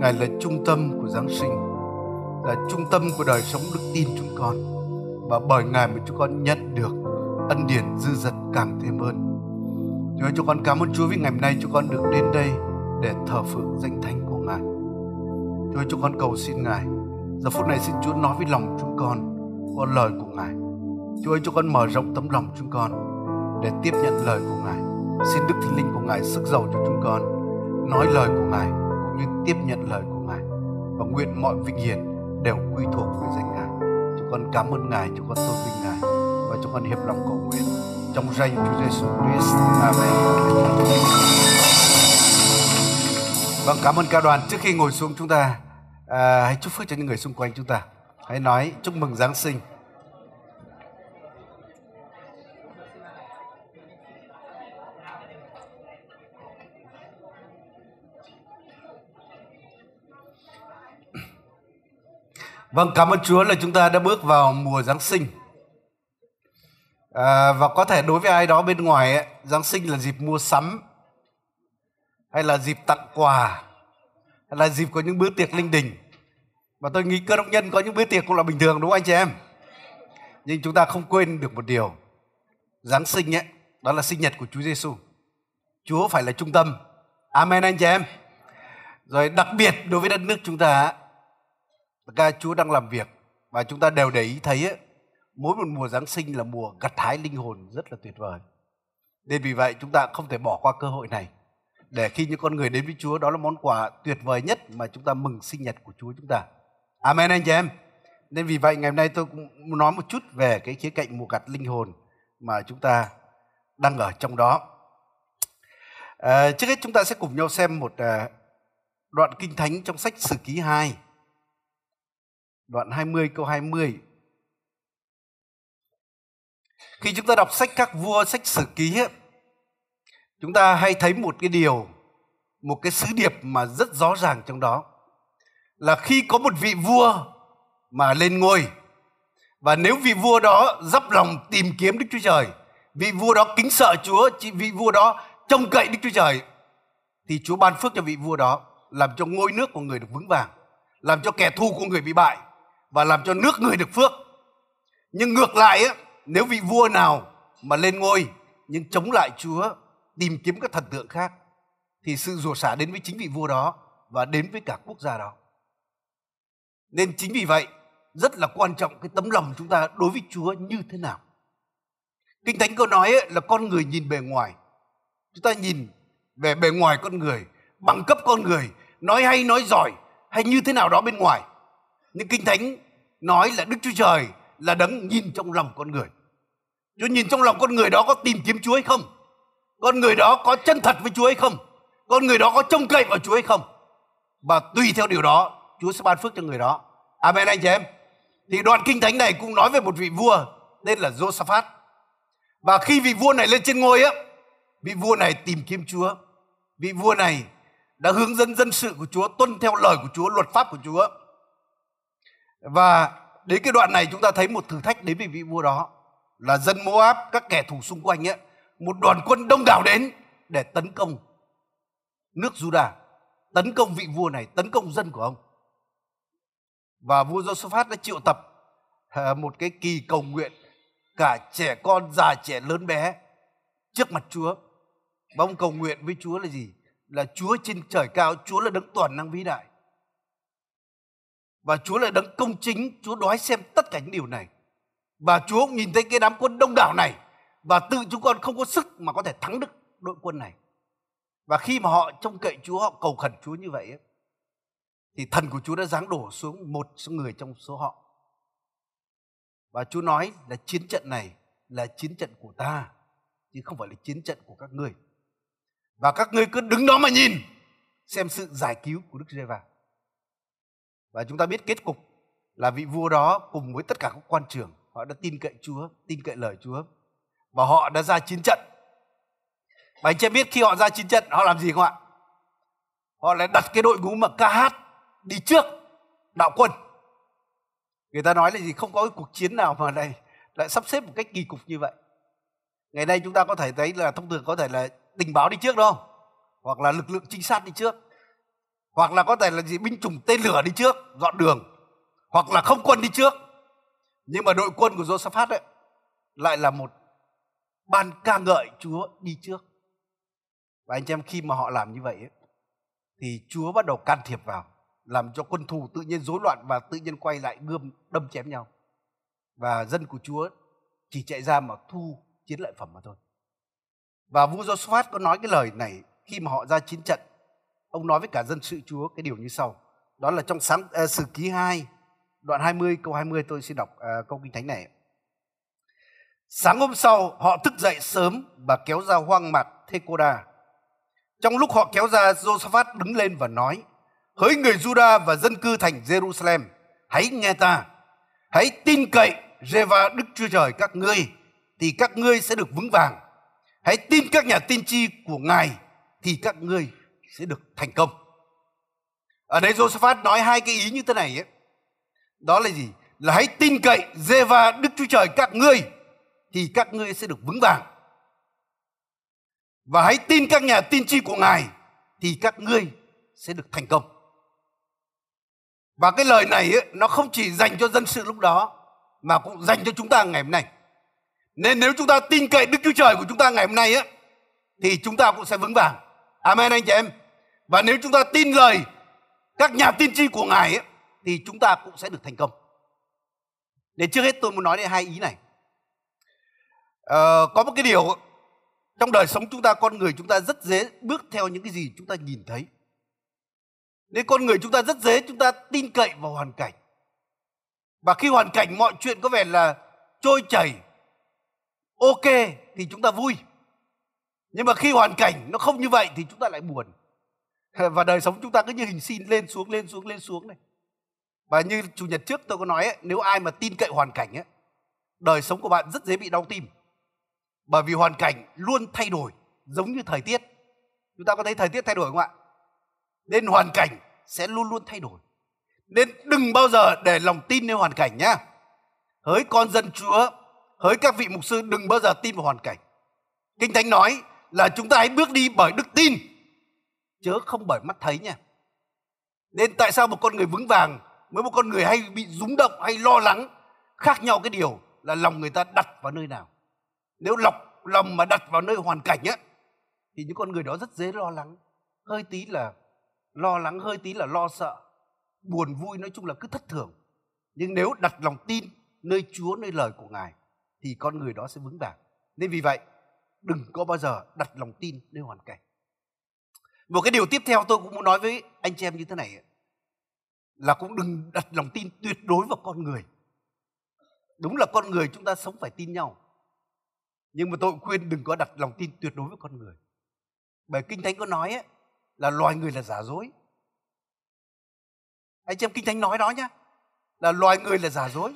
Ngài là trung tâm của Giáng sinh, là trung tâm của đời sống đức tin chúng con. Và bởi Ngài mà chúng con nhận được ân điển dư dật càng thêm hơn. Chúa ơi, chúng con cảm ơn Chúa vì ngày hôm nay chúng con được đến đây để thờ phượng danh thánh của Ngài. Chúa ơi, chúng con cầu xin Ngài giờ phút này, xin Chúa nói với lòng chúng con qua lời của Ngài. Chúa ơi, chúng con mở rộng tấm lòng chúng con để tiếp nhận lời của Ngài. Xin Đức Thánh Linh của Ngài sức giàu cho chúng con nói lời của Ngài cũng như tiếp nhận lời của Ngài, và nguyện mọi vinh hiển đều quy thuộc về danh Ngài. Chúng con cảm ơn Ngài, chúng con tôn vinh Ngài, và chúng con hiệp lòng cầu nguyện trong danh Chúa Giê-xu Christ. Amen. Vâng, cảm ơn cả đoàn. Trước khi ngồi xuống chúng ta hãy chúc phước cho những người xung quanh chúng ta. Hãy nói chúc mừng Giáng sinh. Vâng, cảm ơn Chúa là chúng ta đã bước vào mùa Giáng sinh. Và có thể đối với ai đó bên ngoài ấy, Giáng sinh là dịp mua sắm, hay là dịp tặng quà, hay là dịp có những bữa tiệc linh đình. Và tôi nghĩ cơ đốc nhân có những bữa tiệc cũng là bình thường, đúng không anh chị em? Nhưng chúng ta không quên được một điều, Giáng sinh ấy, đó là sinh nhật của Chúa Giê-xu. Chúa phải là trung tâm. Amen anh chị em. Rồi đặc biệt đối với đất nước chúng ta, ca Chúa đang làm việc, và chúng ta đều để ý thấy ấy, mỗi một mùa Giáng sinh là mùa gặt hái linh hồn rất là tuyệt vời. Nên vì vậy chúng ta không thể bỏ qua cơ hội này, để khi những con người đến với Chúa, đó là món quà tuyệt vời nhất mà chúng ta mừng sinh nhật của Chúa chúng ta. Amen anh chị em. Nên vì vậy ngày hôm nay tôi cũng muốn nói một chút về cái khía cạnh mùa gặt linh hồn mà chúng ta đang ở trong đó. Trước hết chúng ta sẽ cùng nhau xem một đoạn kinh thánh trong sách Sử ký 2. Đoạn 20 câu 20. Khi chúng ta đọc sách các vua, sách Sử ký ấy, chúng ta hay thấy một cái điều, một cái sứ điệp mà rất rõ ràng trong đó, là khi có một vị vua mà lên ngôi, và nếu vị vua đó dắp lòng tìm kiếm Đức Chúa Trời, vị vua đó kính sợ Chúa, vị vua đó trông cậy Đức Chúa Trời, thì Chúa ban phước cho vị vua đó, làm cho ngôi nước của người được vững vàng, làm cho kẻ thù của người bị bại, và làm cho nước người được phước. Nhưng ngược lại ấy, nếu vị vua nào mà lên ngôi nhưng chống lại Chúa, tìm kiếm các thần tượng khác, thì sự rủa xả đến với chính vị vua đó và đến với cả quốc gia đó. Nên chính vì vậy rất là quan trọng cái tấm lòng chúng ta đối với Chúa như thế nào. Kinh Thánh có nói ấy, là con người nhìn bề ngoài. Chúng ta nhìn về bề ngoài con người, bằng cấp con người, nói hay nói giỏi hay như thế nào đó bên ngoài. Nhưng Kinh Thánh nói là Đức Chúa Trời là đấng nhìn trong lòng con người. Chúa nhìn trong lòng con người đó có tìm kiếm Chúa hay không? Con người đó có chân thật với Chúa hay không? Con người đó có trông cậy vào Chúa hay không? Và tùy theo điều đó, Chúa sẽ ban phước cho người đó. Amen anh chị em. Thì đoạn Kinh Thánh này cũng nói về một vị vua tên là Giô Sa Phát. Và khi vị vua này lên trên ngôi á, vị vua này tìm kiếm Chúa. Vị vua này đã hướng dẫn dân sự của Chúa tuân theo lời của Chúa, luật pháp của Chúa. Và đến cái đoạn này chúng ta thấy một thử thách đến với vị vua đó, là dân Moab, các kẻ thù xung quanh ấy, một đoàn quân đông đảo đến để tấn công nước Juda, tấn công vị vua này, tấn công dân của ông. Và vua Giô Sa Phát đã triệu tập một cái kỳ cầu nguyện, cả trẻ con, già trẻ, lớn bé trước mặt Chúa. Và ông cầu nguyện với Chúa là gì? Là Chúa trên trời cao, Chúa là đấng toàn năng vĩ đại, và Chúa là đấng công chính. Chúa đoái xem tất cả những điều này, và Chúa cũng nhìn thấy cái đám quân đông đảo này, và tự chúng con không có sức mà có thể thắng được đội quân này. Và khi mà họ trông cậy Chúa, họ cầu khẩn Chúa như vậy ấy, thì thần của Chúa đã giáng đổ xuống một số người trong số họ. Và Chúa nói là chiến trận này là chiến trận của ta, chứ không phải là chiến trận của các ngươi. Và các ngươi cứ đứng đó mà nhìn xem sự giải cứu của Đức Jehova. Và chúng ta biết kết cục là vị vua đó cùng với tất cả các quan trưởng, họ đã tin cậy Chúa, tin cậy lời Chúa, và họ đã ra chiến trận. Và anh chị biết khi họ ra chiến trận họ làm gì không ạ? Họ lại đặt cái đội ngũ mà ca hát đi trước đạo quân. Người ta nói là gì? Không có cái cuộc chiến nào mà lại sắp xếp một cách kỳ cục như vậy. Ngày nay chúng ta có thể thấy là thông thường có thể là tình báo đi trước đâu, hoặc là lực lượng trinh sát đi trước. hoặc là có thể là gì, binh chủng tên lửa đi trước dọn đường, hoặc là không quân đi trước. Nhưng mà đội quân của Giô Sa Phát ấy lại là một ban ca ngợi Chúa đi trước. Và anh em, khi mà họ làm như vậy ấy, thì Chúa bắt đầu can thiệp vào, làm cho quân thù tự nhiên rối loạn và tự nhiên quay lại gươm đâm chém nhau. Và dân của Chúa chỉ chạy ra mà thu chiến lợi phẩm mà thôi. Và vua Giô-sa-phát có nói cái lời này khi mà họ ra chiến trận. Ông nói với cả dân sự Chúa cái điều như sau. Đó là trong Sử ký 2, đoạn 20, câu 20, tôi xin đọc câu kinh thánh này. Sáng hôm sau, họ thức dậy sớm và kéo ra hoang mạc Thê-cô-đa. Trong lúc họ kéo ra, Giô-sa-phát đứng lên và nói: Hỡi người Giu-đa và dân cư thành Giê-ru-sa-lem, hãy nghe ta, hãy tin cậy Rê-va Đức Chúa Trời các ngươi, thì các ngươi sẽ được vững vàng. Hãy tin các nhà tiên tri của Ngài, thì các ngươi sẽ được thành công. Ở đây Giô-sa-phát nói hai cái ý như thế này ấy. Đó là gì? Là hãy tin cậy Rê-va Đức Chúa Trời các ngươi, thì các ngươi sẽ được vững vàng. Và hãy tin các nhà tiên tri của Ngài, thì các ngươi sẽ được thành công. Và cái lời này ấy, nó không chỉ dành cho dân sự lúc đó, mà cũng dành cho chúng ta ngày hôm nay. Nên nếu chúng ta tin cậy Đức Chúa Trời của chúng ta ngày hôm nay ấy, thì chúng ta cũng sẽ vững vàng. Amen anh chị em. Và nếu chúng ta tin lời các nhà tiên tri của Ngài ấy, thì chúng ta cũng sẽ được thành công. Để trước hết tôi muốn nói đến hai ý này. Có một cái điều trong đời sống chúng ta, con người chúng ta rất dễ bước theo những cái gì chúng ta nhìn thấy. Nên con người chúng ta rất dễ chúng ta tin cậy vào hoàn cảnh. Và khi hoàn cảnh mọi chuyện có vẻ là trôi chảy, ok thì chúng ta vui. Nhưng mà khi hoàn cảnh nó không như vậy thì chúng ta lại buồn. Và đời sống chúng ta cứ như hình sin lên xuống này. Và như chủ nhật trước tôi có nói ấy, nếu ai mà tin cậy hoàn cảnh ấy, đời sống của bạn rất dễ bị đau tim. Bởi vì hoàn cảnh luôn thay đổi, giống như thời tiết. Chúng ta có thấy thời tiết thay đổi không ạ? Nên hoàn cảnh sẽ luôn luôn thay đổi. Nên đừng bao giờ để lòng tin lên hoàn cảnh nhá. Hỡi con dân Chúa, hỡi các vị mục sư, đừng bao giờ tin vào hoàn cảnh. Kinh Thánh nói là chúng ta hãy bước đi bởi đức tin, chớ không bởi mắt thấy nha. Nên tại sao một con người vững vàng với một con người hay bị rúng động hay lo lắng khác nhau cái điều là lòng người ta đặt vào nơi nào. Nếu lòng mà đặt vào nơi hoàn cảnh á, thì những con người đó rất dễ lo lắng. Hơi tí là lo lắng, hơi tí là lo sợ, buồn vui, nói chung là cứ thất thường. Nhưng nếu đặt lòng tin nơi Chúa, nơi lời của Ngài, thì con người đó sẽ vững vàng. Nên vì vậy đừng có bao giờ đặt lòng tin nơi hoàn cảnh. Một cái điều tiếp theo tôi cũng muốn nói với anh chị em như thế này, là cũng đừng đặt lòng tin tuyệt đối vào con người. Đúng là con người chúng ta sống phải tin nhau, nhưng mà tôi khuyên đừng có đặt lòng tin tuyệt đối với con người. Bởi Kinh Thánh có nói ấy, là loài người là giả dối. Anh chị em, Kinh Thánh nói đó nhá, là loài người là giả dối.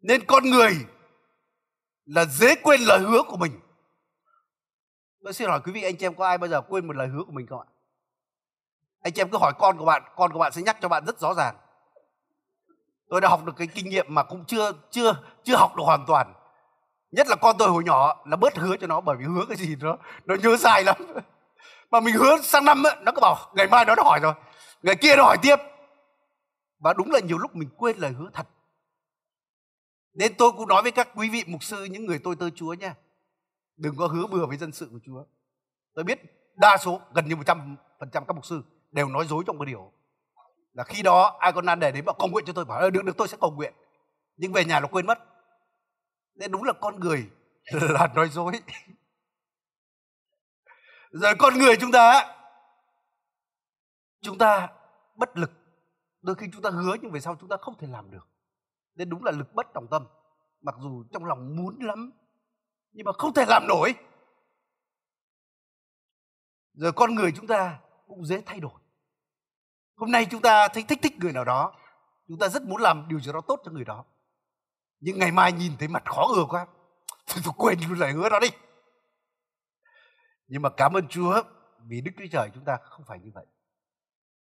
Nên con người là dễ quên lời hứa của mình. Tôi xin hỏi quý vị anh chị em, có ai bao giờ quên một lời hứa của mình không ạ? Anh chị em cứ hỏi con của bạn, con của bạn sẽ nhắc cho bạn rất rõ ràng. Tôi đã học được cái kinh nghiệm mà cũng chưa học được hoàn toàn. Nhất là con tôi hồi nhỏ là bớt hứa cho nó, bởi vì hứa cái gì nó nhớ dài lắm. Mà mình hứa sang năm ấy, nó cứ bảo ngày mai nó hỏi rồi, ngày kia nó hỏi tiếp. Và đúng là nhiều lúc mình quên lời hứa thật. Nên tôi cũng nói với các quý vị mục sư, những người tôi tơ Chúa nha, đừng có hứa bừa với dân sự của Chúa. Tôi biết đa số, gần như 100% các mục sư đều nói dối trong một điều. Là khi đó ai có nan đề đến bảo cầu nguyện cho tôi, bảo được tôi sẽ cầu nguyện. Nhưng về nhà nó quên mất. Nên đúng là con người là nói dối. Rồi con người chúng ta bất lực. Đôi khi chúng ta hứa nhưng về sau chúng ta không thể làm được. Nên đúng là lực bất tòng tâm. Mặc dù trong lòng muốn lắm, nhưng mà không thể làm nổi. Rồi con người chúng ta cũng dễ thay đổi. Hôm nay chúng ta thấy thích người nào đó, chúng ta rất muốn làm điều gì đó tốt cho người đó. Nhưng ngày mai nhìn thấy mặt khó ưa quá, tôi quên luôn lời hứa đó đi. Nhưng mà cảm ơn Chúa, vì Đức Chúa Trời chúng ta không phải như vậy.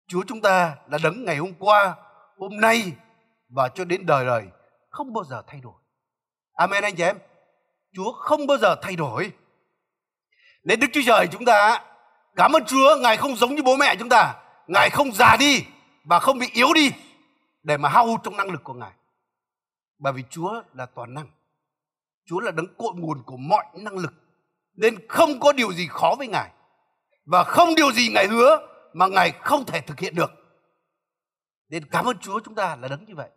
Chúa chúng ta là đấng ngày hôm qua, hôm nay và cho đến đời đời, không bao giờ thay đổi. Amen anh chị em. Chúa không bao giờ thay đổi. Nên Đức Chúa Trời chúng ta Cảm ơn Chúa, Ngài không giống như bố mẹ chúng ta. Ngài không già đi và không bị yếu đi để mà hao hụt trong năng lực của Ngài. Bởi vì Chúa là toàn năng. Chúa là đấng cội nguồn của mọi năng lực. Nên không có điều gì khó với Ngài. Và không điều gì Ngài hứa mà Ngài không thể thực hiện được. Nên cảm ơn Chúa, chúng ta là đấng như vậy.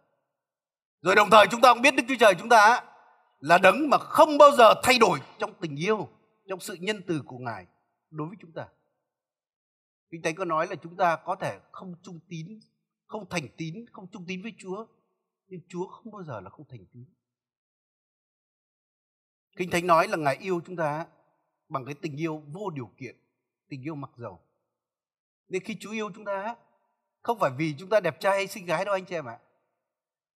Rồi đồng thời chúng ta cũng biết Đức Chúa Trời chúng ta là đấng mà không bao giờ thay đổi trong tình yêu, trong sự nhân từ của Ngài đối với chúng ta. Kinh Thánh có nói là chúng ta có thể không trung tín, không thành tín, không trung tín với Chúa. Nhưng Chúa không bao giờ là không thành tín. Kinh Thánh nói là Ngài yêu chúng ta bằng cái tình yêu vô điều kiện, tình yêu mặc dầu. Nên khi Chúa yêu chúng ta, không phải vì chúng ta đẹp trai hay xinh gái đâu anh chị em ạ.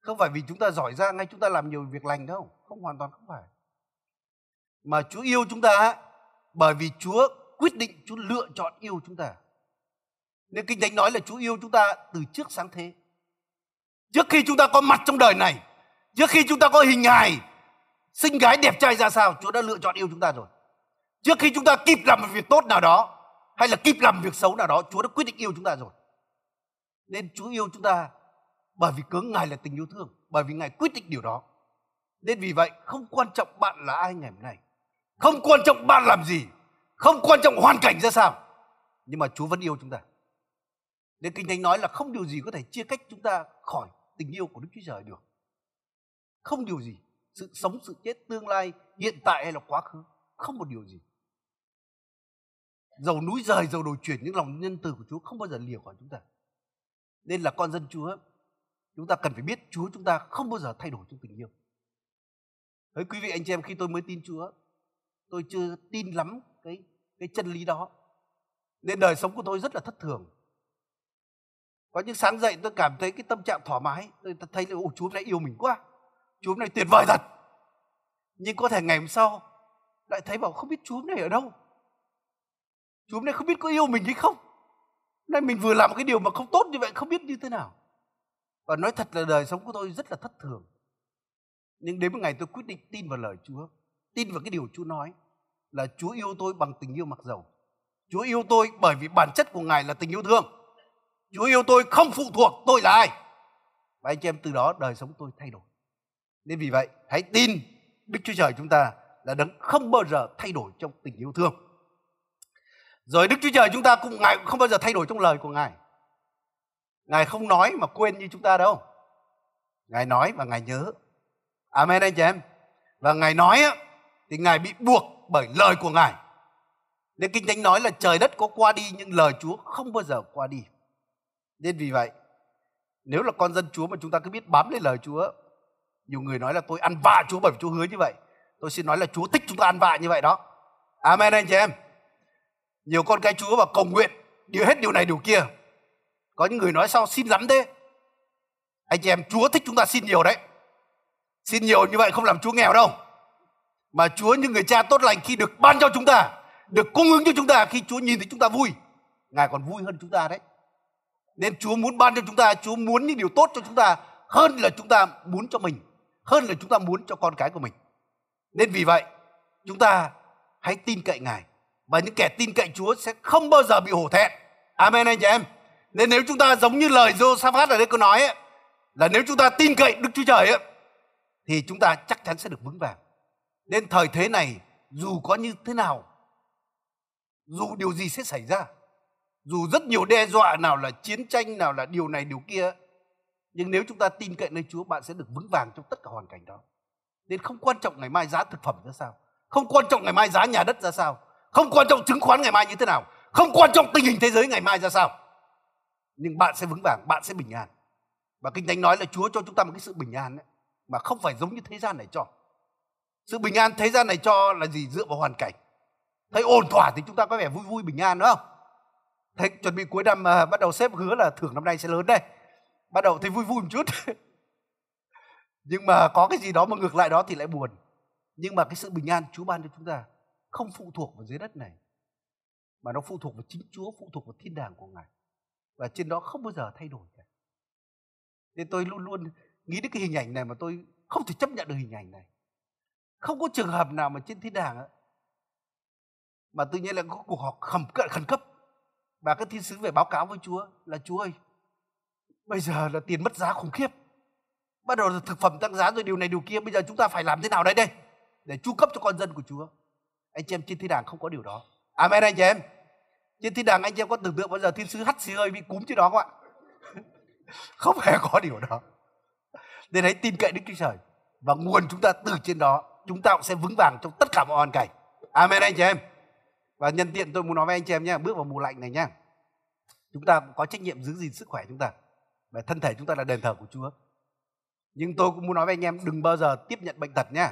Không phải vì chúng ta giỏi giang hay chúng ta làm nhiều việc lành đâu. Không, hoàn toàn không phải. Mà Chúa yêu chúng ta bởi vì Chúa quyết định, Chúa lựa chọn yêu chúng ta. Nên Kinh Thánh nói là Chúa yêu chúng ta từ trước sáng thế. Trước khi chúng ta có mặt trong đời này, trước khi chúng ta có hình hài, xinh gái đẹp trai ra sao, Chúa đã lựa chọn yêu chúng ta rồi. Trước khi chúng ta kịp làm một việc tốt nào đó hay là kịp làm việc xấu nào đó, Chúa đã quyết định yêu chúng ta rồi. Nên Chúa yêu chúng ta bởi vì cớ Ngài là tình yêu thương, bởi vì Ngài quyết định điều đó. Nên vì vậy không quan trọng bạn là ai ngày hôm nay, không quan trọng bạn làm gì, không quan trọng hoàn cảnh ra sao, nhưng mà Chúa vẫn yêu chúng ta. Nên Kinh Thánh nói là không điều gì có thể chia cách chúng ta khỏi tình yêu của Đức Chúa Trời được. Không điều gì. Sự sống, sự chết, tương lai, hiện tại hay là quá khứ, không một điều gì. Dầu núi rời, dầu đổi chuyển, những lòng nhân từ của Chúa không bao giờ lìa khỏi chúng ta. Nên là con dân Chúa, chúng ta cần phải biết Chúa chúng ta không bao giờ thay đổi trong tình yêu. Đấy quý vị anh chị em, khi tôi mới tin Chúa, tôi chưa tin lắm cái chân lý đó. Nên đời sống của tôi rất là thất thường. Có những sáng dậy tôi cảm thấy cái tâm trạng thoải mái, tôi thấy là Chúa hôm nay yêu mình quá, Chúa hôm nay tuyệt vời thật. Nhưng có thể ngày hôm sau lại thấy bảo không biết Chúa hôm nay ở đâu, Chúa hôm nay không biết có yêu mình hay không, hôm nay mình vừa làm một cái điều mà không tốt như vậy, không biết như thế nào. Và nói thật là đời sống của tôi rất là thất thường. Nhưng đến một ngày tôi quyết định tin vào lời Chúa, tin vào cái điều Chúa nói là Chúa yêu tôi bằng tình yêu mặc dầu. Chúa yêu tôi bởi vì bản chất của Ngài là tình yêu thương. Chúa yêu tôi không phụ thuộc tôi là ai. Và anh chị em, từ đó đời sống tôi thay đổi. Nên vì vậy hãy tin Đức Chúa Trời chúng ta là đấng không bao giờ thay đổi trong tình yêu thương. Rồi Đức Chúa Trời chúng ta cũng, Ngài cũng không bao giờ thay đổi trong lời của Ngài. Ngài không nói mà quên như chúng ta đâu. Ngài nói và Ngài nhớ. Amen anh chị em. Và Ngài nói thì Ngài bị buộc bởi lời của Ngài. Nên Kinh Thánh nói là trời đất có qua đi nhưng lời Chúa không bao giờ qua đi. Nên vì vậy nếu là con dân Chúa mà chúng ta cứ biết bám lấy lời Chúa. Nhiều người nói là tôi ăn vạ Chúa bởi vì Chúa hứa như vậy. Tôi xin nói là Chúa thích chúng ta ăn vạ như vậy đó. Amen anh chị em. Nhiều con cái Chúa vào cầu nguyện điều hết điều này điều kia. Có những người nói sao xin lắm thế. Anh chị em, Chúa thích chúng ta xin nhiều đấy. Xin nhiều như vậy không làm Chúa nghèo đâu. Mà Chúa như người cha tốt lành khi được ban cho chúng ta, được cung ứng cho chúng ta, khi Chúa nhìn thấy chúng ta vui, Ngài còn vui hơn chúng ta đấy. Nên Chúa muốn ban cho chúng ta, Chúa muốn những điều tốt cho chúng ta hơn là chúng ta muốn cho mình, hơn là chúng ta muốn cho con cái của mình. Nên vì vậy chúng ta hãy tin cậy Ngài. Và những kẻ tin cậy Chúa sẽ không bao giờ bị hổ thẹn. Amen anh chị em. Nên nếu chúng ta giống như lời Giô Sa Phát ở đây có nói là nếu chúng ta tin cậy Đức Chúa Trời thì chúng ta chắc chắn sẽ được vững vàng. Nên thời thế này dù có như thế nào, dù điều gì sẽ xảy ra, dù rất nhiều đe dọa, nào là chiến tranh, nào là điều này điều kia, nhưng nếu chúng ta tin cậy nơi Chúa, bạn sẽ được vững vàng trong tất cả hoàn cảnh đó. Nên không quan trọng ngày mai giá thực phẩm ra sao, không quan trọng ngày mai giá nhà đất ra sao, không quan trọng chứng khoán ngày mai như thế nào, không quan trọng tình hình thế giới ngày mai ra sao, nhưng bạn sẽ vững vàng, bạn sẽ bình an. Và Kinh Thánh nói là Chúa cho chúng ta một cái sự bình an mà không phải giống như thế gian này cho. Sự bình an thế gian này cho là gì? Dựa vào hoàn cảnh. Thấy ổn thỏa thì chúng ta có vẻ vui vui bình an, đúng không? Thấy chuẩn bị cuối năm bắt đầu sếp hứa là thưởng năm nay sẽ lớn đây, bắt đầu thấy vui vui một chút. Nhưng mà có cái gì đó mà ngược lại đó thì lại buồn. Nhưng mà cái sự bình an Chúa ban cho chúng ta không phụ thuộc vào dưới đất này, mà nó phụ thuộc vào chính Chúa, phụ thuộc vào thiên đàng của Ngài. Và trên đó không bao giờ thay đổi cả. Nên tôi luôn luôn nghĩ đến cái hình ảnh này mà tôi không thể chấp nhận được hình ảnh này. Không có trường hợp nào mà trên thiên đàng mà tự nhiên lại có cuộc họp khẩn cấp Và các thiên sứ về báo cáo với Chúa là: Chúa ơi, bây giờ là tiền mất giá khủng khiếp, bắt đầu là thực phẩm tăng giá rồi, điều này điều kia, bây giờ chúng ta phải làm thế nào đấy đây để chu cấp cho con dân của Chúa. Anh chị em, trên thiên đàng không có điều đó. Amen anh chị em. Trên thiên đàng anh chị em có tưởng tượng bao giờ thiên sứ hắt xì hơi bị cúm chứ đó không ạ? Không hề có điều đó. Nên hãy tin cậy Đức Chúa Trời, và nguồn chúng ta từ trên đó, chúng ta cũng sẽ vững vàng trong tất cả mọi hoàn cảnh. Amen anh chị em. Và nhân tiện tôi muốn nói với anh chị em nhé, bước vào mùa lạnh này nhé, chúng ta có trách nhiệm giữ gìn sức khỏe chúng ta, và thân thể chúng ta là đền thờ của Chúa. Nhưng tôi cũng muốn nói với anh em, đừng bao giờ tiếp nhận bệnh tật nhé.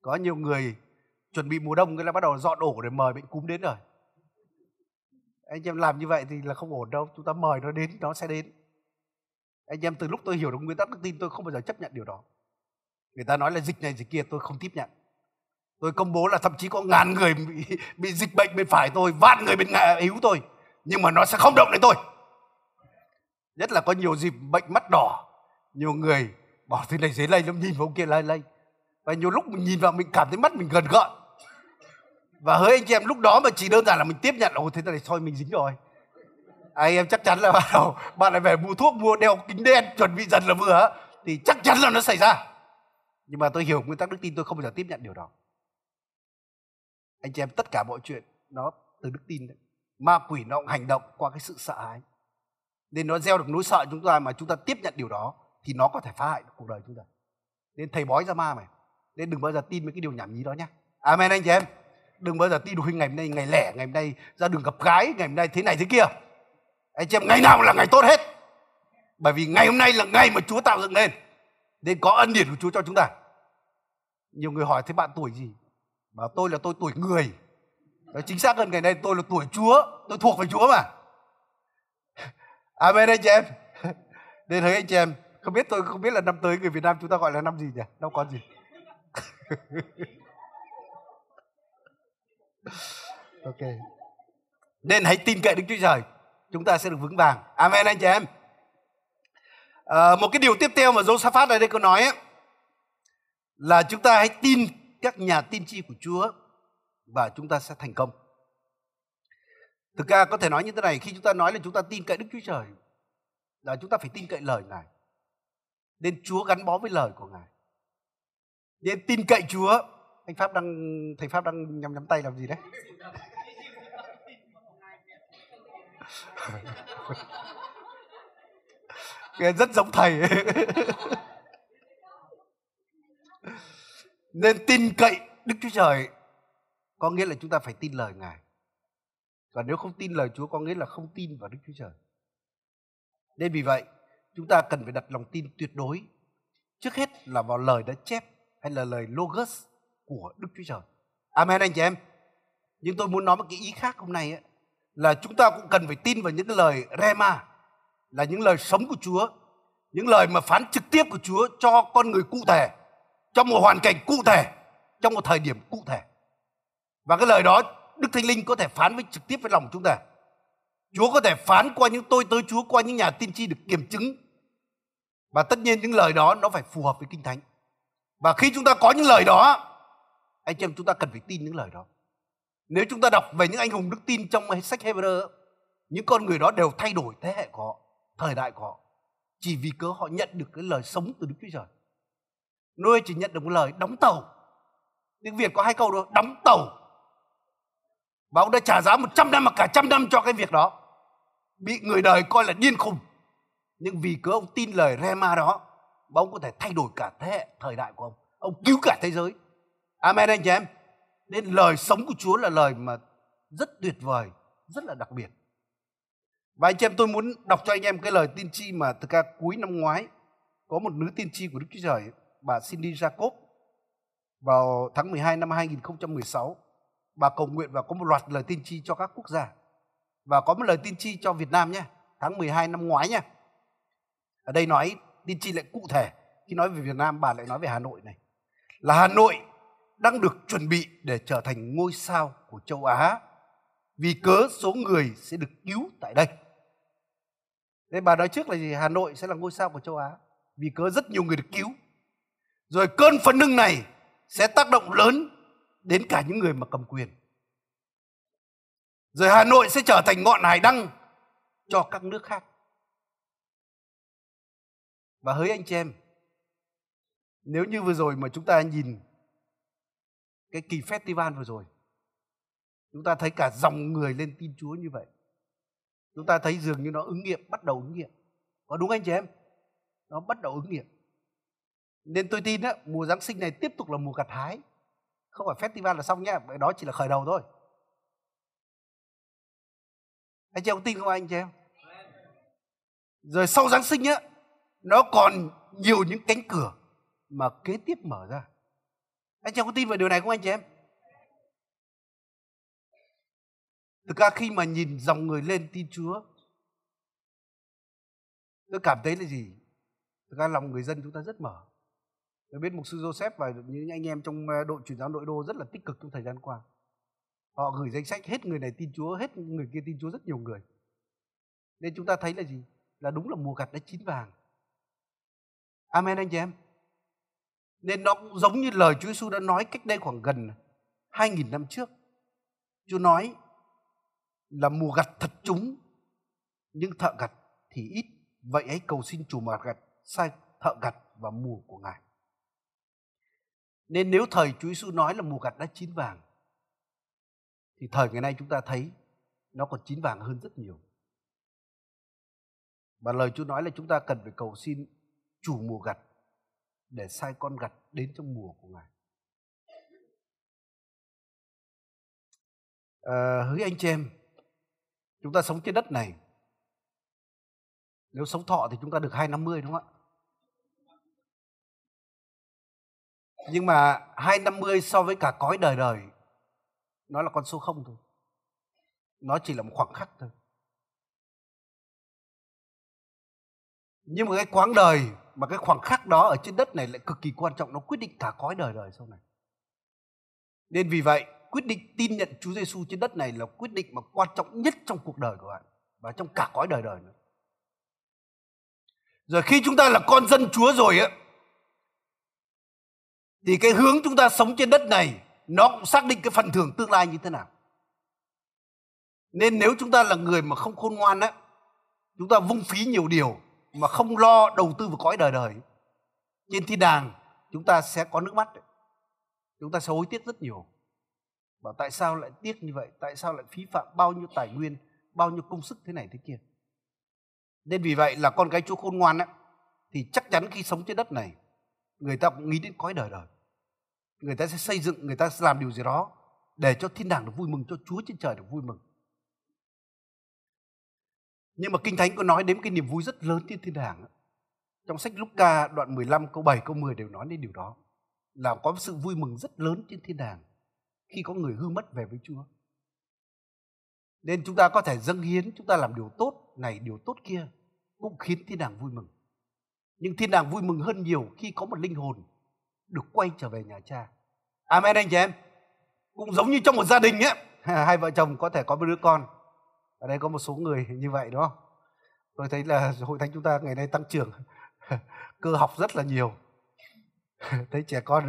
Có nhiều người chuẩn bị mùa đông, người ta bắt đầu dọn ổ để mời bệnh cúm đến rồi. Anh em làm như vậy thì là không ổn đâu. Chúng ta mời nó đến, nó sẽ đến. Anh em, từ lúc tôi hiểu được nguyên tắc đức tin, tôi không bao giờ chấp nhận điều đó. Người ta nói là dịch này dịch kia, tôi không tiếp nhận. Tôi công bố là thậm chí có 1000 người bị dịch bệnh bên phải tôi, vạn người bên yếu tôi, nhưng mà nó sẽ không động đến tôi. Nhất là có nhiều dịp bệnh mắt đỏ, nhiều người bỏ thế này dễ lây, nó nhìn vào ông kia lây. Và nhiều lúc mình nhìn vào mình cảm thấy mắt mình gần gợn. Và hỡi anh chị em, lúc đó mà chỉ đơn giản là mình tiếp nhận, ồ thế này thôi mình dính rồi, anh em chắc chắn là bắt đầu bạn lại phải mua thuốc, mua đeo kính đen chuẩn bị dần là vừa, thì chắc chắn là nó xảy ra. Nhưng mà tôi hiểu nguyên tắc đức tin, tôi không bao giờ tiếp nhận điều đó. Anh chị em, tất cả mọi chuyện nó từ đức tin đấy. Ma quỷ nó cũng hành động qua cái sự sợ hãi, nên nó gieo được nỗi sợ chúng ta, mà chúng ta tiếp nhận điều đó thì nó có thể phá hại cuộc đời chúng ta. Nên thầy bói ra ma mày, nên đừng bao giờ tin mấy cái điều nhảm nhí đó nhé. Amen anh chị em. Đừng bao giờ tin được ngày hôm nay ngày lẻ, ngày hôm nay ra đường gặp gái, ngày hôm nay thế này thế kia. Anh chị em, ngày nào là ngày tốt hết, bởi vì ngày hôm nay là ngày mà Chúa tạo dựng lên, nên có ân điển của Chúa cho chúng ta. Nhiều người hỏi thế bạn tuổi gì, mà tôi là tôi tuổi người. Nói chính xác hơn, ngày nay tôi là tuổi Chúa, tôi thuộc về Chúa mà. Amen anh chị em. Nên thấy anh chị em, tôi không biết là năm tới người Việt Nam chúng ta gọi là năm gì nhỉ? Năm con gì? Ok. Nên hãy tin cậy Đức Chúa Trời, chúng ta sẽ được vững vàng. Amen anh chị em. Một cái điều tiếp theo mà Giô Sa Phát ở đây có nói ấy, là chúng ta hãy tin các nhà tiên tri của Chúa và chúng ta sẽ thành công. Thực ra có thể nói như thế này, khi chúng ta nói là chúng ta tin cậy Đức Chúa Trời, là chúng ta phải tin cậy lời Ngài. Nên Chúa gắn bó với lời của Ngài. Nên tin cậy Chúa. Thầy Pháp đang nhắm tay làm gì đấy? Rất giống thầy. Nên tin cậy Đức Chúa Trời có nghĩa là chúng ta phải tin lời Ngài. Và nếu không tin lời Chúa có nghĩa là không tin vào Đức Chúa Trời. Nên vì vậy chúng ta cần phải đặt lòng tin tuyệt đối, trước hết là vào lời đã chép, hay là lời Logos của Đức Chúa Trời. Amen anh chị em. Nhưng tôi muốn nói một cái ý khác hôm nay ấy, là chúng ta cũng cần phải tin vào những cái lời Rema, là những lời sống của Chúa, những lời mà phán trực tiếp của Chúa cho con người cụ thể, trong một hoàn cảnh cụ thể, trong một thời điểm cụ thể. Và cái lời đó Đức Thánh Linh có thể phán với trực tiếp với lòng chúng ta. Chúa có thể phán qua những tôi tớ Chúa, qua những nhà tiên tri được kiểm chứng. Và tất nhiên những lời đó nó phải phù hợp với Kinh Thánh. Và khi chúng ta có những lời đó, anh chị em, chúng ta cần phải tin những lời đó. Nếu chúng ta đọc về những anh hùng đức tin trong sách Hebrew, những con người đó đều thay đổi thế hệ của họ, thời đại của họ, chỉ vì cớ họ nhận được cái lời sống từ Đức Chúa Trời. Noe chỉ nhận được một lời đóng tàu. Tiếng Việt có hai câu đó, đóng tàu. Và ông đã trả giá 100 năm mà cả 100 năm cho cái việc đó, bị người đời coi là điên khùng. Nhưng vì cớ ông tin lời Rema đó, và ông có thể thay đổi cả thế hệ, thời đại của ông. Ông cứu cả thế giới. Amen anh chị em. Nên lời sống của Chúa là lời mà rất tuyệt vời, rất là đặc biệt. Và anh chị em, tôi muốn đọc cho anh em cái lời tiên tri mà thực ra cuối năm ngoái có một nữ tiên tri của Đức Chúa Trời, bà Cindy Jacob, vào tháng 12 năm 2016. Bà cầu nguyện và có một loạt lời tiên tri cho các quốc gia. Và có một lời tiên tri cho Việt Nam nhé, tháng 12 năm ngoái nhé. Ở đây nói tiên tri lại cụ thể. Khi nói về Việt Nam, bà lại nói về Hà Nội này. Là Hà Nội đang được chuẩn bị để trở thành ngôi sao của châu Á, vì cớ số người sẽ được cứu tại đây. Nên bà nói trước là gì? Hà Nội sẽ là ngôi sao của châu Á, vì cớ rất nhiều người được cứu. Rồi cơn phấn hưng này sẽ tác động lớn đến cả những người mà cầm quyền. Rồi Hà Nội sẽ trở thành ngọn hải đăng cho các nước khác. Và hỡi anh chị em, nếu như vừa rồi mà chúng ta nhìn cái kỳ festival vừa rồi, chúng ta thấy cả dòng người lên tin Chúa như vậy, chúng ta thấy dường như nó ứng nghiệm, bắt đầu ứng nghiệm. Có đúng anh chị em? Nó bắt đầu ứng nghiệm. Nên tôi tin đó, mùa Giáng sinh này tiếp tục là mùa gặt hái. Không phải festival là xong nhé, đó chỉ là khởi đầu thôi. Anh chị em có tin không anh chị em? Rồi sau Giáng sinh á, nó còn nhiều những cánh cửa mà kế tiếp mở ra. Anh chị em có tin về điều này không anh chị em? Thực ra khi mà nhìn dòng người lên tin Chúa, tôi cảm thấy là gì? Thực ra lòng người dân chúng ta rất mở. Tôi biết mục sư Joseph và những anh em trong đội truyền giáo nội đô rất là tích cực trong thời gian qua. Họ gửi danh sách hết người này tin Chúa, hết người kia tin Chúa, rất nhiều người. Nên chúng ta thấy là gì? Là đúng là mùa gặt đã chín vàng. Amen anh chị em. Nên nó cũng giống như lời Chúa Giê-xu đã nói cách đây khoảng gần 2.000 năm trước. Chúa nói là mùa gặt thật trúng, nhưng thợ gặt thì ít. Vậy hãy cầu xin chủ mùa gặt, sai thợ gặt và mùa của Ngài. Nên nếu thời Chúa Giê-xu nói là mùa gặt đã chín vàng, thì thời ngày nay chúng ta thấy nó còn chín vàng hơn rất nhiều. Và lời Chúa nói là chúng ta cần phải cầu xin chủ mùa gặt để sai con gặt đến trong mùa của Ngài. Hỡi anh chị em, chúng ta sống trên đất này, nếu sống thọ thì chúng ta được 250 đúng không ạ? Nhưng mà 250 so với cả cõi đời đời, nó là con số 0 thôi. Nó chỉ là một khoảng khắc thôi. Nhưng mà cái quãng đời, mà cái khoảng khắc đó ở trên đất này lại cực kỳ quan trọng. Nó quyết định cả cõi đời đời sau này. Nên vì vậy, quyết định tin nhận Chúa Giê-xu trên đất này là quyết định mà quan trọng nhất trong cuộc đời của bạn, và trong cả cõi đời đời nữa. Rồi khi chúng ta là con dân Chúa rồi á, thì cái hướng chúng ta sống trên đất này nó cũng xác định cái phần thưởng tương lai như thế nào. Nên nếu chúng ta là người mà không khôn ngoan á, chúng ta vung phí nhiều điều mà không lo đầu tư vào cõi đời đời, trên thiên đàng chúng ta sẽ có nước mắt, chúng ta sẽ hối tiếc rất nhiều. Bảo tại sao lại tiếc như vậy, tại sao lại phí phạm bao nhiêu tài nguyên, bao nhiêu công sức thế này thế kia. Nên vì vậy là con cái Chúa khôn ngoan á, thì chắc chắn khi sống trên đất này, người ta cũng nghĩ đến cõi đời đời. Người ta sẽ xây dựng, người ta sẽ làm điều gì đó để cho thiên đàng được vui mừng, cho Chúa trên trời được vui mừng. Nhưng mà Kinh Thánh có nói đến cái niềm vui rất lớn trên thiên đàng. Trong sách Luca đoạn 15 câu 7 câu 10 đều nói đến điều đó. Là có sự vui mừng rất lớn trên thiên đàng khi có người hư mất về với Chúa. Nên chúng ta có thể dâng hiến, chúng ta làm điều tốt này, điều tốt kia cũng khiến thiên đàng vui mừng. Nhưng thiên đàng vui mừng hơn nhiều khi có một linh hồn được quay trở về nhà cha. Amen anh chị em. Cũng giống như trong một gia đình ấy, hai vợ chồng có thể có một đứa con. Ở đây có một số người như vậy đúng không? Tôi thấy là hội thánh chúng ta ngày nay tăng trưởng cơ học rất là nhiều. Thấy trẻ con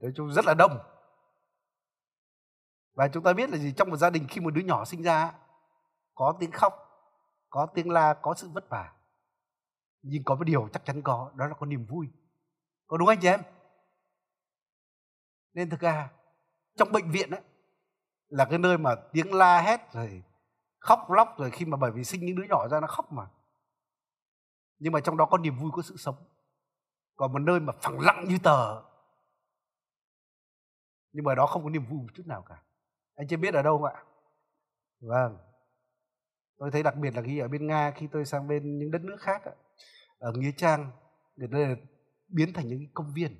nói chung rất là đông. Và chúng ta biết là gì, trong một gia đình khi một đứa nhỏ sinh ra có tiếng khóc, có tiếng la, có sự vất vả. Nhưng có một điều chắc chắn có, đó là có niềm vui. Có đúng anh chị em? Nên thực ra trong bệnh viện ấy, là cái nơi mà tiếng la hét rồi khóc lóc rồi, khi mà bởi vì sinh những đứa nhỏ ra nó khóc mà. Nhưng mà trong đó có niềm vui, có sự sống. Còn một nơi mà phẳng lặng như tờ, nhưng mà đó không có niềm vui một chút nào cả. Anh chưa biết ở đâu không ạ? Vâng. Tôi thấy đặc biệt là khi ở bên Nga, khi tôi sang bên những đất nước khác ấy, ở Nghĩa Trang, người ta biến thành những công viên.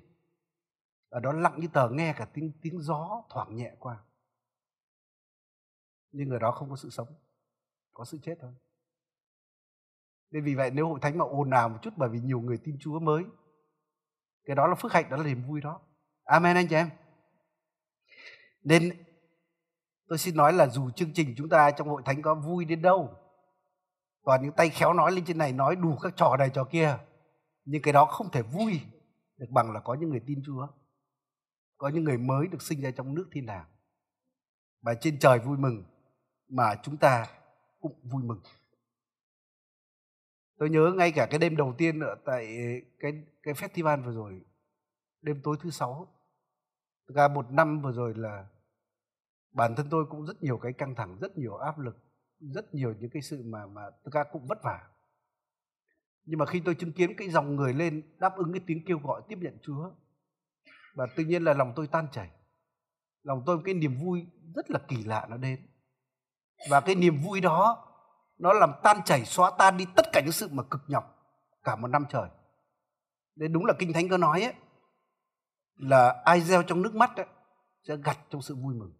Ở đó lặng như tờ, nghe cả tiếng gió thoảng nhẹ qua. Nhưng ở đó không có sự sống, có sự chết thôi. Nên vì vậy nếu hội thánh mà ồn ào một chút, bởi vì nhiều người tin Chúa mới, cái đó là phước hạnh, đó là niềm vui đó. Amen anh chị em. Nên tôi xin nói là dù chương trình chúng ta trong hội thánh có vui đến đâu, toàn những tay khéo nói lên trên này, nói đủ các trò này trò kia, nhưng cái đó không thể vui được bằng là có những người tin Chúa, có những người mới được sinh ra trong nước thiên đàng. Và trên trời vui mừng, mà chúng ta cũng vui mừng. Tôi nhớ ngay cả cái đêm đầu tiên ở tại cái festival vừa rồi, đêm tối thứ 6, thực ra một năm vừa rồi là bản thân tôi cũng rất nhiều cái căng thẳng, rất nhiều áp lực, rất nhiều những cái sự mà thực ra cũng vất vả. Nhưng mà khi tôi chứng kiến cái dòng người lên đáp ứng cái tiếng kêu gọi tiếp nhận Chúa, và tự nhiên là lòng tôi tan chảy. Lòng tôi cái niềm vui rất là kỳ lạ nó đến. Và cái niềm vui đó nó làm tan chảy, xóa tan đi tất cả những sự mà cực nhọc cả một năm trời. Nên đúng là Kinh Thánh có nói ấy, là ai gieo trong nước mắt ấy, sẽ gặt trong sự vui mừng.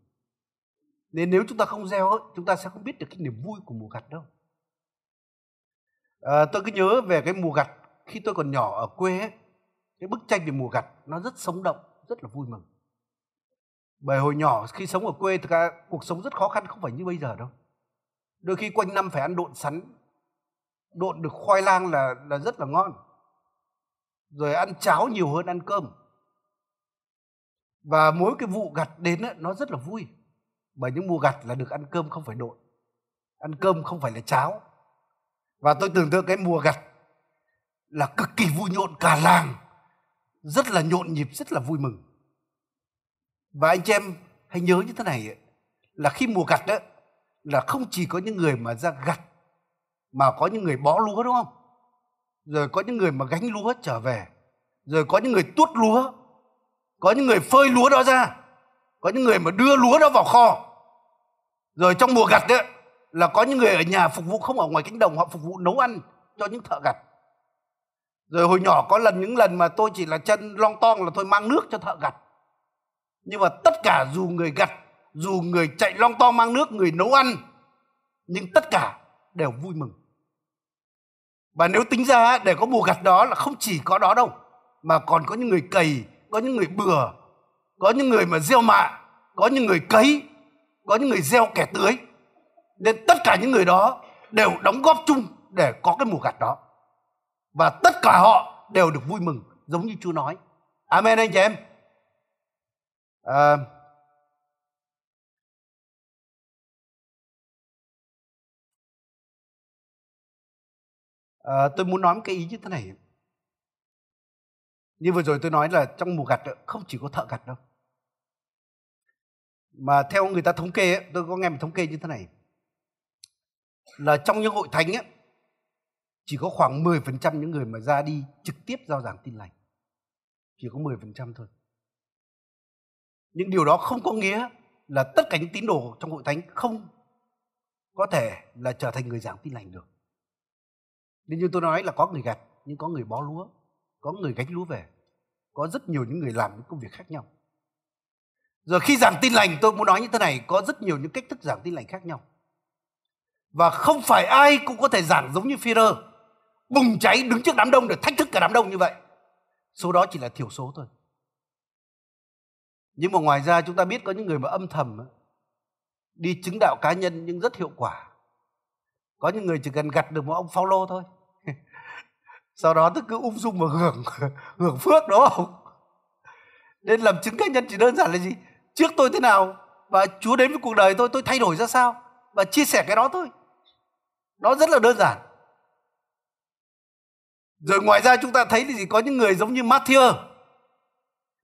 Nên nếu chúng ta không gieo ấy, chúng ta sẽ không biết được cái niềm vui của mùa gặt đâu. Tôi cứ nhớ về cái mùa gặt khi tôi còn nhỏ ở quê ấy, cái bức tranh về mùa gặt nó rất sống động, rất là vui mừng. Bởi hồi nhỏ khi sống ở quê, thực ra cuộc sống rất khó khăn, không phải như bây giờ đâu. Đôi khi quanh năm phải ăn độn sắn, độn được khoai lang là rất là ngon. Rồi ăn cháo nhiều hơn ăn cơm. Và mỗi cái vụ gặt đến ấy, nó rất là vui. Bởi những mùa gặt là được ăn cơm không phải độn, ăn cơm không phải là cháo. Và tôi tưởng tượng cái mùa gặt là cực kỳ vui nhộn, cả làng rất là nhộn nhịp, rất là vui mừng. Và anh chị em hãy nhớ như thế này, là khi mùa gặt đó, là không chỉ có những người mà ra gặt, mà có những người bó lúa, đúng không? Rồi có những người mà gánh lúa trở về, rồi có những người tuốt lúa, có những người phơi lúa đó ra, có những người mà đưa lúa đó vào kho. Rồi trong mùa gặt đó, là có những người ở nhà phục vụ, không ở ngoài cánh đồng, họ phục vụ nấu ăn cho những thợ gặt. Rồi hồi nhỏ có những lần mà tôi chỉ là chân lon ton là tôi mang nước cho thợ gặt. Nhưng mà tất cả dù người gặt, dù người chạy lon ton mang nước, người nấu ăn, nhưng tất cả đều vui mừng. Và nếu tính ra để có mùa gặt đó là không chỉ có đó đâu, mà còn có những người cày, có những người bừa, có những người mà gieo mạ, có những người cấy, có những người gieo kẻ tưới. Nên tất cả những người đó đều đóng góp chung để có cái mùa gặt đó. Và tất cả họ đều được vui mừng, giống như Chúa nói. Amen anh chị em. Tôi muốn nói một cái ý như thế này. Như vừa rồi tôi nói là trong mùa gặt không chỉ có thợ gặt đâu, mà theo người ta thống kê ấy, tôi có nghe một thống kê như thế này, là trong những hội thánh ấy, chỉ có khoảng 10% những người mà ra đi trực tiếp rao giảng tin lành. Chỉ có 10% thôi. Nhưng điều đó không có nghĩa là tất cả những tín đồ trong hội thánh không có thể là trở thành người giảng tin lành được. Nên như tôi nói là có người gặt, nhưng có người bó lúa, có người gánh lúa về, có rất nhiều những người làm những công việc khác nhau. Rồi khi giảng tin lành, tôi muốn nói như thế này, có rất nhiều những cách thức giảng tin lành khác nhau. Và không phải ai cũng có thể giảng giống như Phi-rơ, bùng cháy đứng trước đám đông để thách thức cả đám đông như vậy. Số đó chỉ là thiểu số thôi. Nhưng mà ngoài ra chúng ta biết có những người mà âm thầm đi chứng đạo cá nhân nhưng rất hiệu quả. Có những người chỉ cần gặt được một ông Phao-lô thôi. Sau đó tôi cứ dung mà hưởng phước, đúng không? Nên làm chứng cá nhân chỉ đơn giản là gì? Trước tôi thế nào và Chúa đến với cuộc đời tôi thay đổi ra sao? Và chia sẻ cái đó thôi. Nó rất là đơn giản. Rồi ngoài ra chúng ta thấy thì có những người giống như Matthias.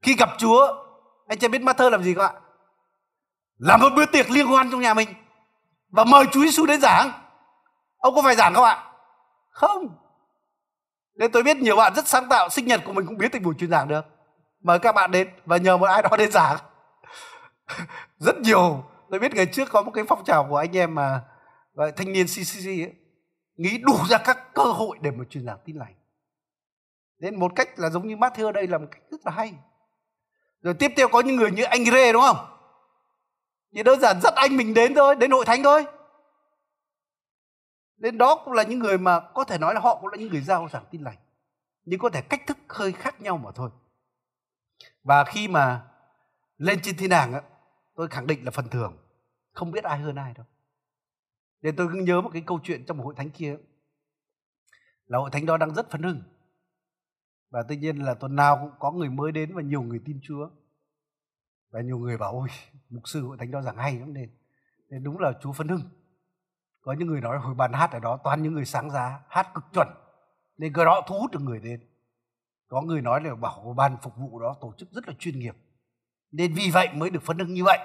Khi gặp Chúa, anh chị biết Matthias làm gì không ạ? Làm một bữa tiệc liên hoan trong nhà mình và mời Chúa Giê-xu đến giảng. Ông có phải giảng không ạ? Không. Nên tôi biết nhiều bạn rất sáng tạo, sinh nhật của mình cũng biến thành buổi truyền giảng được. Mời các bạn đến và nhờ một ai đó đến giảng. Rất nhiều. Tôi biết ngày trước có một cái phong trào của anh em mà thanh niên CCC ấy, nghĩ đủ ra các cơ hội để mà truyền giảng tin lành. Nên một cách là giống như Matthew đây là một cách rất là hay. Rồi tiếp theo có những người như anh Rê, đúng không? Thì đơn giản dắt anh mình đến thôi, đến hội thánh thôi. Nên đó cũng là những người mà có thể nói là họ cũng là những người giao giảng tin lành. Nhưng có thể cách thức hơi khác nhau mà thôi. Và khi mà lên trên thiên đàng ấy, tôi khẳng định là phần thưởng, không biết ai hơn ai đâu. Nên tôi cứ nhớ một cái câu chuyện trong một hội thánh kia, là hội thánh đó đang rất phấn hưng. Và tự nhiên là tuần nào cũng có người mới đến và nhiều người tin Chúa. Và nhiều người bảo ôi, mục sư hội thánh đó giảng hay lắm nên Thì đúng là chú phấn hưng. Có những người nói hồi bàn hát ở đó toàn những người sáng giá, hát cực chuẩn, nên cái đó thu hút được người đến. Có người nói là bảo ban phục vụ đó tổ chức rất là chuyên nghiệp, nên vì vậy mới được phấn hưng như vậy.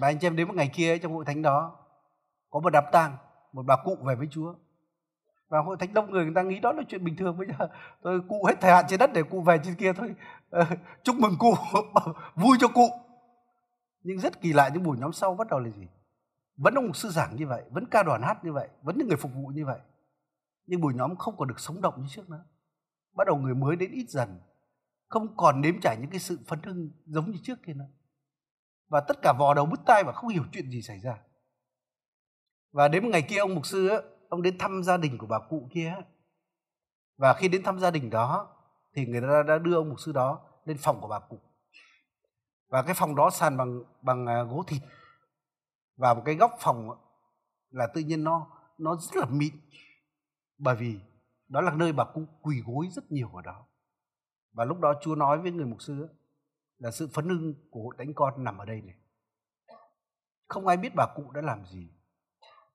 Và anh chị em đến một ngày kia trong hội thánh đó, có một đám tang, một bà cụ về với Chúa. Và hội thánh đông người, người ta nghĩ đó là chuyện bình thường. Bây giờ tôi cụ hết thời hạn trên đất để cụ về trên kia thôi. Chúc mừng cụ, vui cho cụ. Nhưng rất kỳ lạ, những buổi nhóm sau bắt đầu là gì? Vẫn ông mục sư giảng như vậy, vẫn ca đoàn hát như vậy, vẫn những người phục vụ như vậy. Nhưng buổi nhóm không còn được sống động như trước nữa. Bắt đầu người mới đến ít dần, không còn nếm trải những cái sự phấn hưng giống như trước kia nữa. Và tất cả vò đầu bứt tai và không hiểu chuyện gì xảy ra. Và đến một ngày kia ông mục sư ấy, ông đến thăm gia đình của bà cụ kia. Và khi đến thăm gia đình đó thì người ta đã đưa ông mục sư đó lên phòng của bà cụ. Và cái phòng đó sàn bằng gỗ thịt. Và một cái góc phòng là tự nhiên nó rất là mịn. Bởi vì đó là nơi bà cụ quỳ gối rất nhiều ở đó. Và lúc đó Chúa nói với người mục sư ấy, là sự phấn hưng của hội thánh con nằm ở đây này. Không ai biết bà cụ đã làm gì,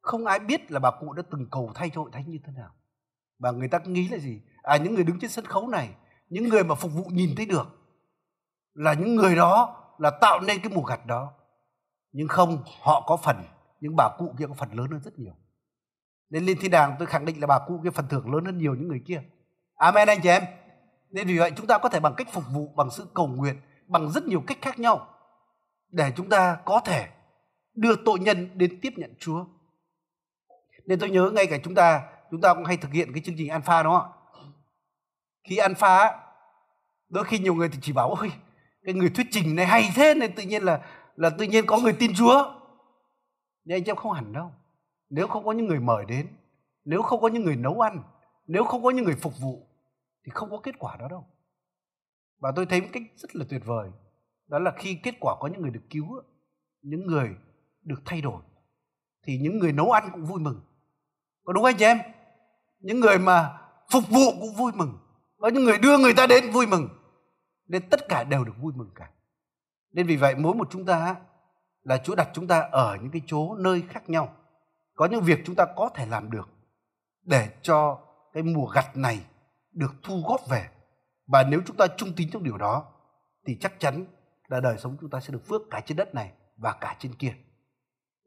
không ai biết là bà cụ đã từng cầu thay cho hội thánh như thế nào. Và người ta nghĩ là gì? Những người đứng trên sân khấu này, những người mà phục vụ nhìn thấy được, là những người đó là tạo nên cái mùa gặt đó. Nhưng không, họ có phần, nhưng bà cụ kia có phần lớn hơn rất nhiều. Nên lên thiên đàng tôi khẳng định là bà cụ kia phần thưởng lớn hơn nhiều những người kia. Amen anh chị em. Nên vì vậy chúng ta có thể bằng cách phục vụ, bằng sự cầu nguyện, bằng rất nhiều cách khác nhau để chúng ta có thể đưa tội nhân đến tiếp nhận Chúa. Nên tôi nhớ ngay cả chúng ta cũng hay thực hiện cái chương trình Alpha đó. Khi Alpha, đôi khi nhiều người thì chỉ bảo ôi, cái người thuyết trình này hay thế nên tự nhiên có người tin Chúa. Nhưng anh chị em không hẳn đâu. Nếu không có những người mời đến, nếu không có những người nấu ăn, nếu không có những người phục vụ thì không có kết quả đó đâu. Và tôi thấy một cách rất là tuyệt vời, đó là khi kết quả có những người được cứu, những người được thay đổi, thì những người nấu ăn cũng vui mừng. Có đúng anh chị em? Những người mà phục vụ cũng vui mừng. Có những người đưa người ta đến vui mừng. Nên tất cả đều được vui mừng cả. Nên vì vậy mỗi một chúng ta là Chúa đặt chúng ta ở những cái chỗ nơi khác nhau. Có những việc chúng ta có thể làm được để cho cái mùa gặt này được thu góp về. Và nếu chúng ta trung tín trong điều đó thì chắc chắn là đời sống chúng ta sẽ được phước cả trên đất này và cả trên kia.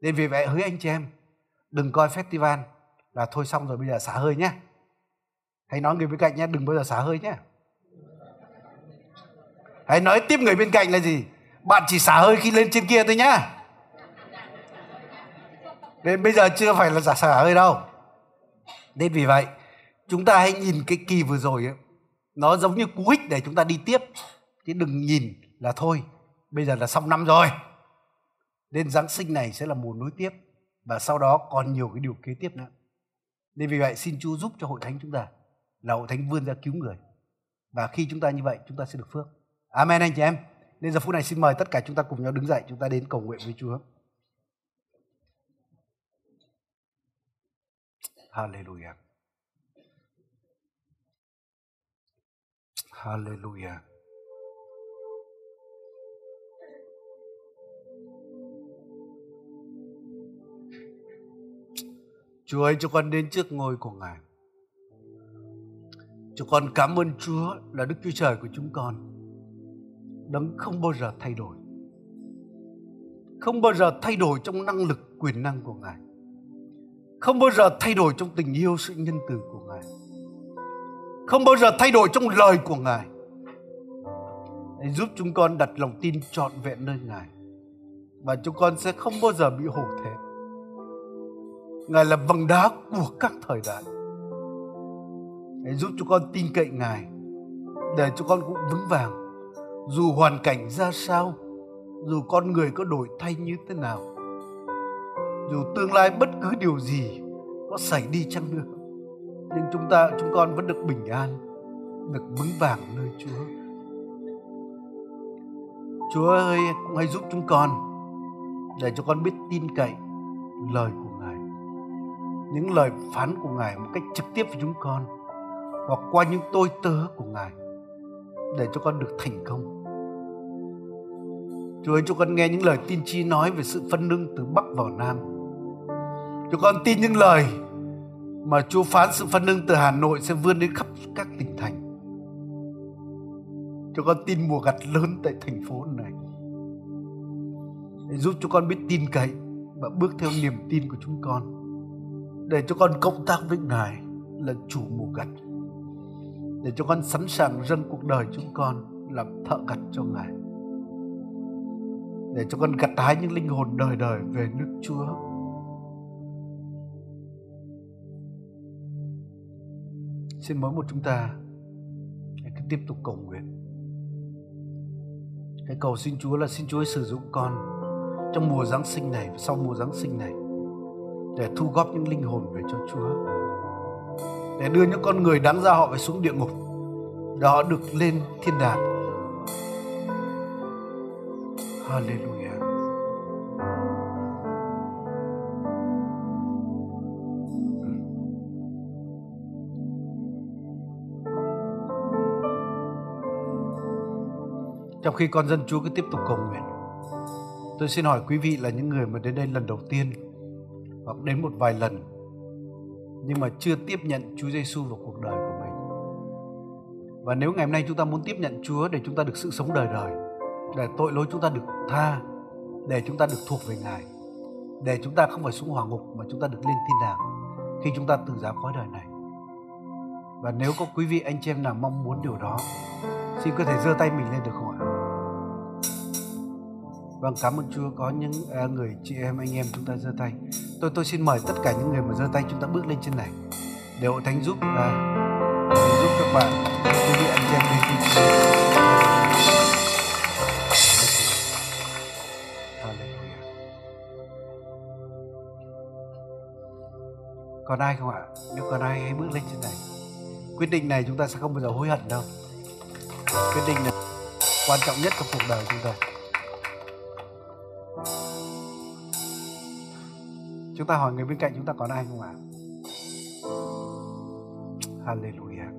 Nên vì vậy hỡi anh chị em, đừng coi festival là thôi xong rồi bây giờ xả hơi nhé. Hãy nói người bên cạnh nhé, đừng bao giờ xả hơi nhé. Hãy nói tiếp người bên cạnh là gì? Bạn chỉ xả hơi khi lên trên kia thôi nhá. Nên bây giờ chưa phải là xả hơi đâu. Nên vì vậy chúng ta hãy nhìn cái kỳ vừa rồi ấy, nó giống như cú hích để chúng ta đi tiếp. Chứ đừng nhìn là thôi, bây giờ là xong năm rồi. Nên Giáng sinh này sẽ là mùa nối tiếp. Và sau đó còn nhiều cái điều kế tiếp nữa. Nên vì vậy xin Chúa giúp cho hội thánh chúng ta là hội thánh vươn ra cứu người. Và khi chúng ta như vậy chúng ta sẽ được phước. Amen anh chị em. Nên giờ phút này xin mời tất cả chúng ta cùng nhau đứng dậy. Chúng ta đến cầu nguyện với Chúa. Hallelujah. Hallelujah. Chúa ơi, cho con đến trước ngôi của Ngài. Cho con cảm ơn Chúa là Đức Chúa Trời của chúng con. Đấng không bao giờ thay đổi. Không bao giờ thay đổi trong năng lực, quyền năng của Ngài. Không bao giờ thay đổi trong tình yêu, sự nhân từ của Ngài. Không bao giờ thay đổi trong lời của Ngài. Hãy giúp chúng con đặt lòng tin trọn vẹn nơi Ngài. Và chúng con sẽ không bao giờ bị hổ thẹn. Ngài là vầng đá của các thời đại. Hãy giúp chúng con tin cậy Ngài, để chúng con cũng vững vàng. Dù hoàn cảnh ra sao, dù con người có đổi thay như thế nào, dù tương lai bất cứ điều gì có xảy đi chăng nữa, nhưng chúng con vẫn được bình an, được vững vàng nơi Chúa. Chúa ơi, cũng hãy giúp chúng con, để cho con biết tin cậy lời của Ngài, những lời phán của Ngài một cách trực tiếp với chúng con, hoặc qua những tôi tớ của Ngài, để cho con được thành công. Chúa ơi, cho con nghe những lời tiên tri nói về sự phân nưng từ Bắc vào Nam. Cho con tin những lời mà Chúa phán sự phân nưng từ Hà Nội sẽ vươn đến khắp các tỉnh thành. Cho con tin mùa gặt lớn tại thành phố này. Để giúp cho con biết tin cậy và bước theo niềm tin của chúng con. Để cho con cộng tác với Ngài là chủ mùa gặt. Để cho con sẵn sàng dâng cuộc đời chúng con làm thợ gặt cho Ngài. Để cho con gặt hái những linh hồn đời đời về nước Chúa. Xin mỗi một chúng ta hãy cứ tiếp tục cầu nguyện. Hãy cầu xin Chúa là xin Chúa hãy sử dụng con trong mùa Giáng sinh này và sau mùa Giáng sinh này để thu góp những linh hồn về cho Chúa, để đưa những con người đáng ra họ phải xuống địa ngục để họ được lên thiên đàng. Hallelujah. Trong khi con dân Chúa cứ tiếp tục cầu nguyện, tôi xin hỏi quý vị là những người mà đến đây lần đầu tiên hoặc đến một vài lần nhưng mà chưa tiếp nhận Chúa Giê-xu vào cuộc đời của mình. Và nếu ngày hôm nay chúng ta muốn tiếp nhận Chúa để chúng ta được sự sống đời đời, để tội lỗi chúng ta được tha, để chúng ta được thuộc về Ngài, để chúng ta không phải xuống hỏa ngục mà chúng ta được lên thiên đàng khi chúng ta từ giã cõi đời này. Và nếu có quý vị anh chị em nào mong muốn điều đó, xin có thể giơ tay mình lên được không ạ? Vâng, cảm ơn Chúa, có những người chị em, anh em chúng ta giơ tay. Tôi xin mời tất cả những người mà giơ tay chúng ta bước lên trên này để hội thánh giúp giúp các bạn, quý vị anh chị em lên trên. Còn ai không ạ? Nếu còn ai hãy bước lên trên này. Quyết định này chúng ta sẽ không bao giờ hối hận đâu. Quyết định là quan trọng nhất trong cuộc đời chúng ta. Chúng ta hỏi người bên cạnh chúng ta còn ai không ạ? Hallelujah.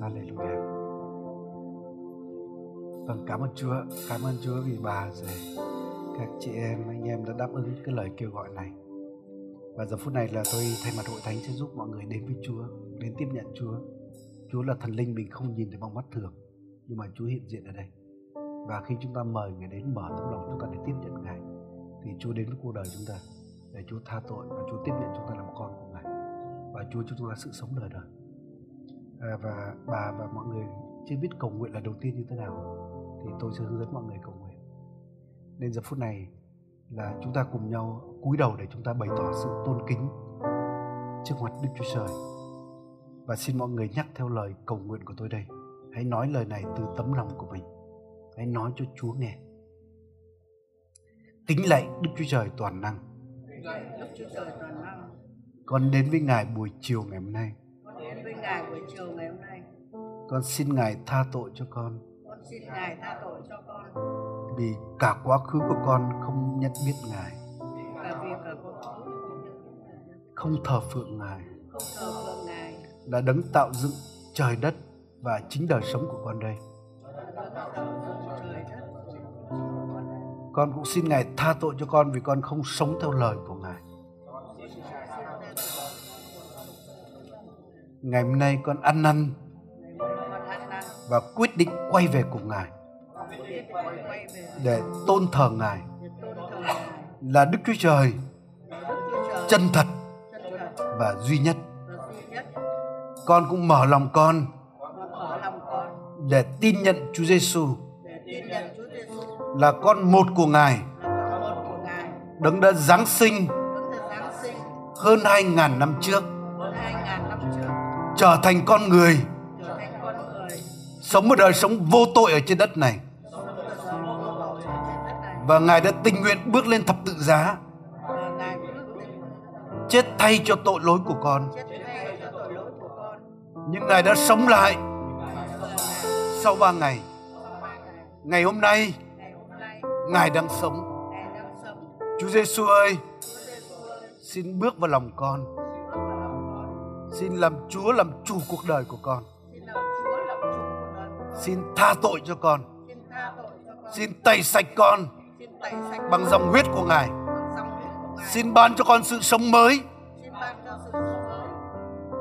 Hallelujah. Vâng, cảm ơn Chúa. Cảm ơn Chúa vì bà rồi các chị em, anh em đã đáp ứng cái lời kêu gọi này. Và giờ phút này là tôi thay mặt hội thánh sẽ giúp mọi người đến với Chúa, đến tiếp nhận Chúa. Chúa là thần linh mình không nhìn thấy bằng mắt thường, nhưng mà Chúa hiện diện ở đây. Và khi chúng ta mời Ngài đến mở tấm lòng chúng ta để tiếp nhận Ngài, thì Chúa đến với cuộc đời chúng ta để Chúa tha tội và Chúa tiếp nhận chúng ta làm con của Ngài. Và Chúa cho chúng ta sự sống đời đời. Và bà và mọi người chưa biết cầu nguyện là đầu tiên như thế nào thì tôi sẽ hướng dẫn mọi người cầu nguyện. Nên giờ phút này là chúng ta cùng nhau cúi đầu để chúng ta bày tỏ sự tôn kính trước mặt Đức Chúa Trời. Và xin mọi người nhắc theo lời cầu nguyện của tôi đây. Hãy nói lời này từ tấm lòng của mình. Hãy nói cho Chúa nghe. Kính lạy Đức Chúa Trời toàn năng. Con đến với Ngài buổi chiều ngày hôm nay. Con xin Ngài tha tội cho con. Vì cả quá khứ của con không nhận biết Ngài, không thờ phượng Ngài, đã đấng tạo dựng trời đất và chính đời sống của con đây. Con cũng xin Ngài tha tội cho con vì con không sống theo lời của Ngài. Ngày hôm nay con ăn năn và quyết định quay về cùng Ngài để tôn thờ Ngài là Đức Chúa Trời chân thật và duy nhất. Con cũng mở lòng con để tin nhận Chúa Giê-xu là con một của Ngài, đấng đã Giáng sinh hơn 2.000 năm trước, trở thành con người, sống một đời sống vô tội ở trên đất này. Và Ngài đã tình nguyện bước lên thập tự giá, chết thay cho tội lỗi của con. Nhưng Ngài đã sống lại sau 3 ngày. Ngày hôm nay Ngài đang sống. Chúa Giê-xu ơi, xin bước vào lòng con, xin làm Chúa làm chủ cuộc đời của con, xin tha tội cho con, Xin tẩy sạch con bằng dòng huyết của Ngài. Xin ban cho con sự sống mới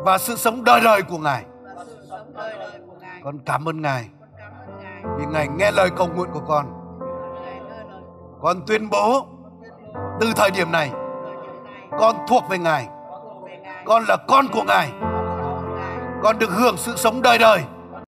và sự sống đời đời của Ngài. Con cảm ơn Ngài vì Ngài nghe lời cầu nguyện của con. Con tuyên bố từ thời điểm này con thuộc về Ngài. Con là con của Ngài. Con được hưởng sự sống đời đời.